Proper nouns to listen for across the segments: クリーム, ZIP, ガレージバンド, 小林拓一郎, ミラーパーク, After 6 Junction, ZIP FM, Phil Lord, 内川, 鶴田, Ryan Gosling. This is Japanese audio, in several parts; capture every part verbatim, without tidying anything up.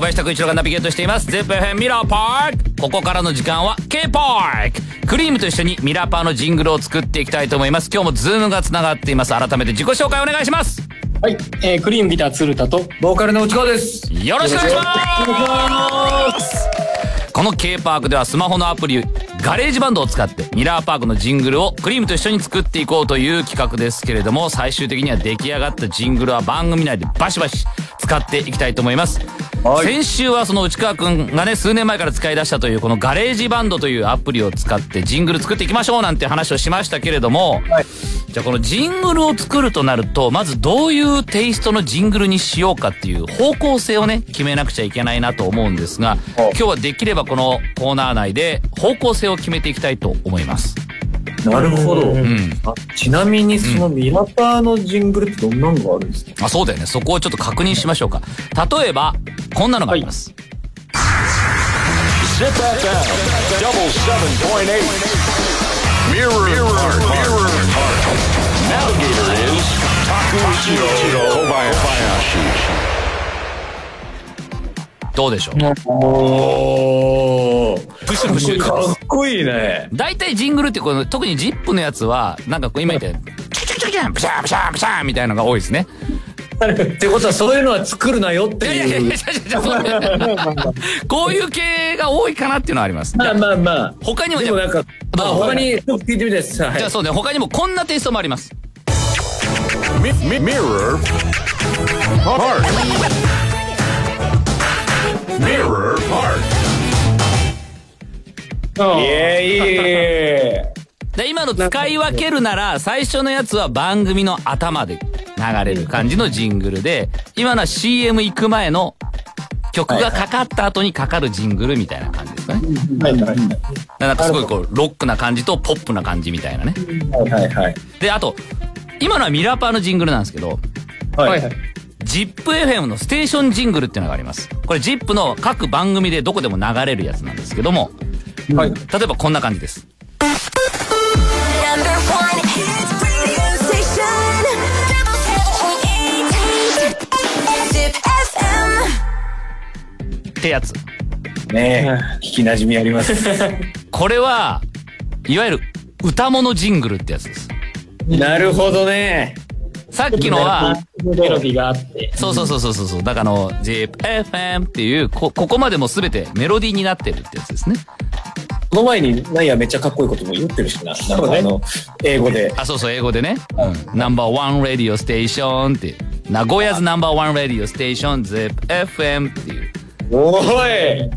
小林拓一郎がナビゲートしています ZIP エフエム ミラーパーク。ここからの時間は K パーククリームと一緒にミラーパーのジングルを作っていきたいと思います。今日もズームがつながっています。改めて自己紹介お願いします。はい、えー、クリームギター鶴田とボーカルの内川です。よろしくお願いします。この K パークではスマホのアプリガレージバンドを使ってミラーパークのジングルをクリームと一緒に作っていこうという企画ですけれども、最終的には出来上がったジングルは番組内でバシバシ使っていきたいと思います。はい、先週はその内川くんがね数年前から使い出したというこのガレージバンドというアプリを使ってジングル作っていきましょうなんて話をしましたけれども、はい、じゃあこのジングルを作るとなるとまずどういうテイストのジングルにしようかっていう方向性をね決めなくちゃいけないなと思うんですが、今日はできればこのコーナー内で方向性を決めていきたいと思います。なるほど、うん、あちなみにそのミラパーのジングルってどんなのがあるんですか。うん、あそうだよね、そこをちょっと確認しましょうか。例えばこんなのがあります。どうでしょう。おープシュプシュかっこいいね。大体ジングルってこの特に ZIP のやつはなんか今言ってチキチキチキプシャンプシャンプシャンみたいなのが多いですね。ってことはそういうのは作るなよっていうこういう系が多いかなっていうのはあります。まあまあまあ他にもでもなんかあ他によく聞いてみたいです。じゃあそうね、他にもこんなテイストもあります。ミミラーパークMirror Park。 いやいやで今の使い分けるなら最初のやつは番組の頭で流れる感じのジングルで、今のは シーエム 行く前の曲がかかった後にかかるジングルみたいな感じですかね。なんかすごいこうロックな感じとポップな感じみたいなね。であと今のはミラパーのジングルなんですけど、はいはい、ZIPFM のステーションジングルっていうのがあります。これ ZIP の各番組でどこでも流れるやつなんですけども、はい、例えばこんな感じです。ってやつ。ねえ、聞き馴染みあります。これはいわゆる歌物ジングルってやつです。なるほどね。さっきのはメロディーがあって、そうそうそうそうそう、だからの ZIP エフエム っていうこここまでもすべてメロディーになってるってやつですね。この前になんやめっちゃかっこいいことも言ってるしな、なんかあの英語で、あそうそう英語でね、ナンバーワンラディオステーションって名古屋ズナンバーワンラディオステーション ZIP エフエム っていう。おい。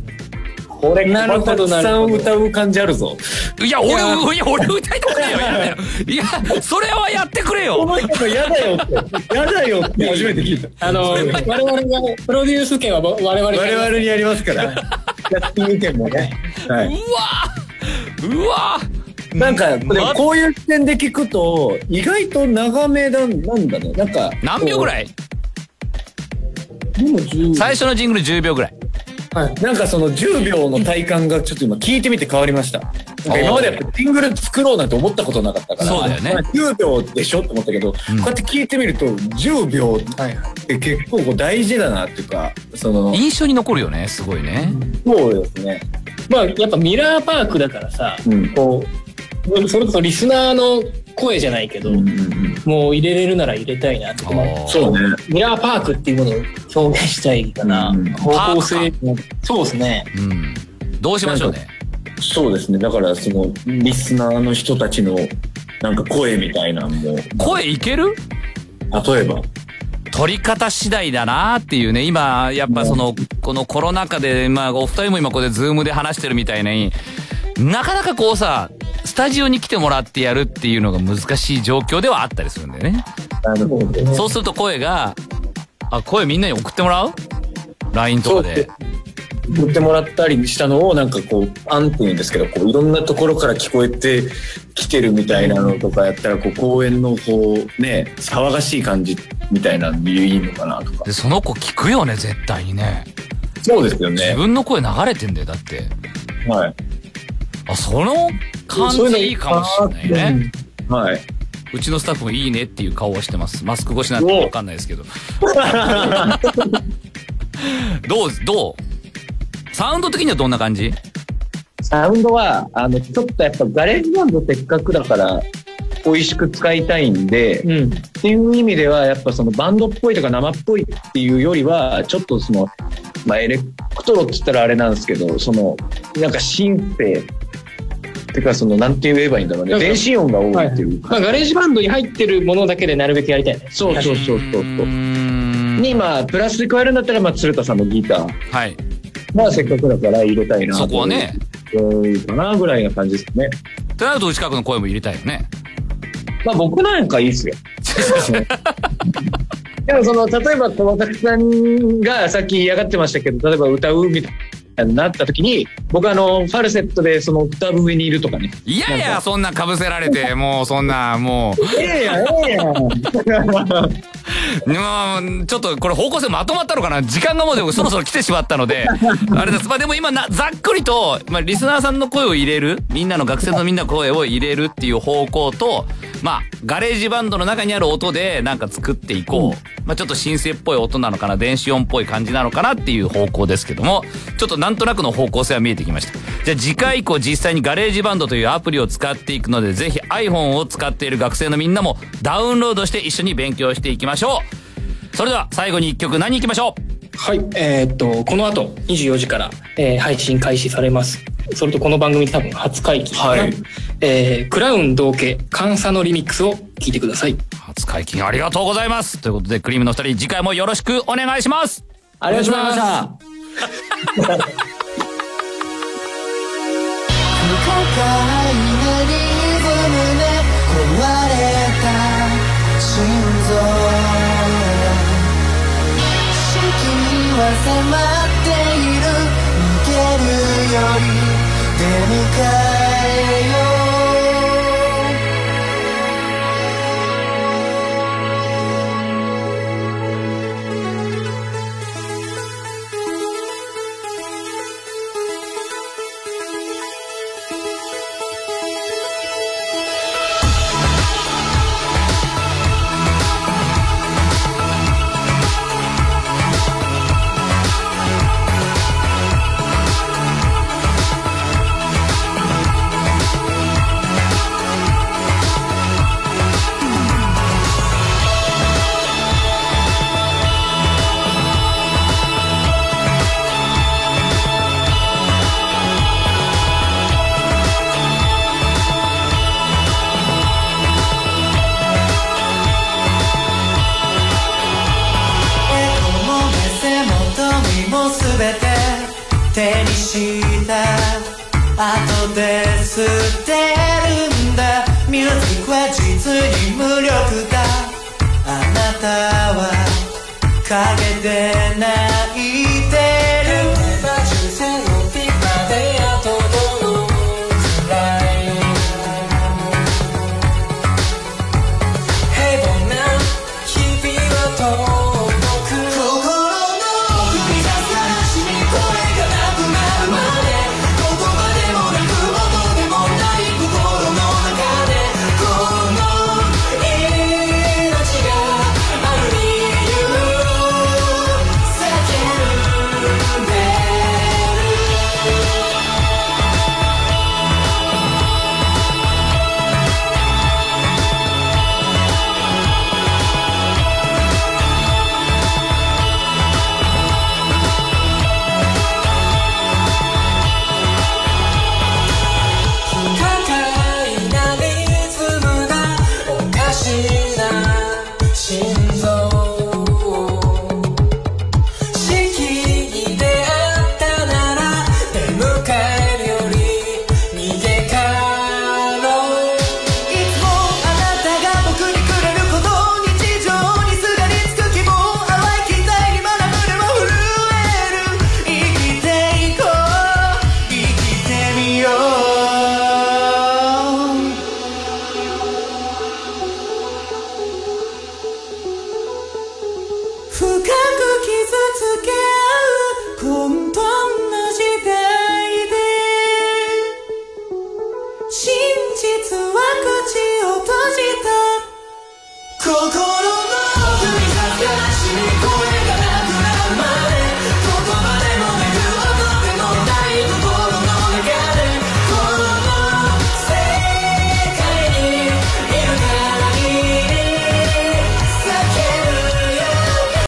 これなるほどなるほど。歌う感じあるぞ。いや俺いや俺歌いたくないよ。いやそれはやってくれよ。この人やだよってやだよって初めて聞いた。あの我々がプロデュース権は我々我々にやりますから。やってみてもね。うわうわ。なんかでもこういう視点で聞くと意外と長めなんだね。なんか何秒ぐらい？最初のジングルじゅうびょうぐらい。はい、なんかそのじゅうびょうの体感がちょっと今聞いてみて変わりました。今までジングル作ろうなんて思ったことなかったから、そうだよね、じゅうびょうでしょって思ったけど、うん、こうやって聞いてみるとじゅうびょうって結構こう大事だなっていうか、その印象に残るよね。すごいね。そうですね。まあやっぱミラーパークだからさ、うん、こうそれこそリスナーの声じゃないけど、もう入れれるなら入れたいなって。そうね。ミラーパークっていうものを表現したいかな。方向性。そうですね。どうしましょうね。そうですね。だからそのリスナーの人たちのなんか声みたいなのも。声いける？例えば。取り方次第だなーっていうね。今やっぱそのこのコロナ禍でまあお二人も今ここでズームで話してるみたいに、なかなかこうさ。スタジオに来てもらってやるっていうのが難しい状況ではあったりするんだよね。なるほどね。そうすると声が、あ、声みんなに送ってもらう？ ライン とかで。送ってもらったりしたのをなんかこう、アンって言うんですけど、こういろんなところから聞こえてきてるみたいなのとかやったら、こう公園のこうね、騒がしい感じみたいなのでいいのかなとか。で、その子聞くよね、絶対にね。そうですよね。自分の声流れてんだよ、だって。はい。あ、その感じいいかもしれないね。はい。うちのスタッフもいいねっていう顔をしてます。マスク越しなんてわかんないですけど。どうどうサウンド的にはどんな感じ？サウンドはあのちょっとやっぱガレージバンドせっかくだから美味しく使いたいんで、うん、っていう意味ではやっぱそのバンドっぽいとか生っぽいっていうよりはちょっとその、まあ、エレクトロって言ったらあれなんですけど、そのなんかシンペっていうかそのなんて言えばいいんだろうね、電子音が多いっていうか、はい、まあ、ガレージバンドに入ってるものだけでなるべくやりたいね。そうそうそうそうそうに、まあプラスで加えるんだったら、まあ鶴田さんのギター、はい、まあせっかくだから入れたいな、そこはねどうかなぐらいな感じですね。となると近くの声も入れたいよね。まあ僕なんかいいっすよ。でもその例えば友達さんがさっき嫌がってましたけど、例えば歌うみたいになった時に僕あのファルセットでその歌う上にいるとかね。いやいやそんな被せられてもうそんなもう。いやいやいや。うん、ちょっとこれ方向性まとまったのかな、時間がもうでもそろそろ来てしまったのであれです、まあ、でも今なざっくりと、まあ、リスナーさんの声を入れる、みんなの学生のみんなの声を入れるっていう方向と、まあ、ガレージバンドの中にある音でなんか作っていこう、うん、まあ、ちょっとシンセっぽい音なのかな、電子音っぽい感じなのかなっていう方向ですけども、ちょっとなんとなくの方向性は見えてきました。じゃあ次回以降実際にガレージバンドというアプリを使っていくので、ぜひ iPhone を使っている学生のみんなもダウンロードして一緒に勉強していきましょう。それでは最後にいっきょく何いきましょう？はい、えー、っとこの後にじゅうよじから、えー、配信開始されます。それとこの番組多分初解禁かな、はい、えー、クラウン同系監査のリミックスを聞いてください。初解禁ありがとうございます。ということでクリームのお二人次回もよろしくお願いします。ありがとうございました。迫っている、逃げるより出に帰る後で捨てるんだ。ミュージックは実に無力だ。あなたは陰で泣いてる。中世のピパであとどのくらい平凡な日々は遠い。Go, go!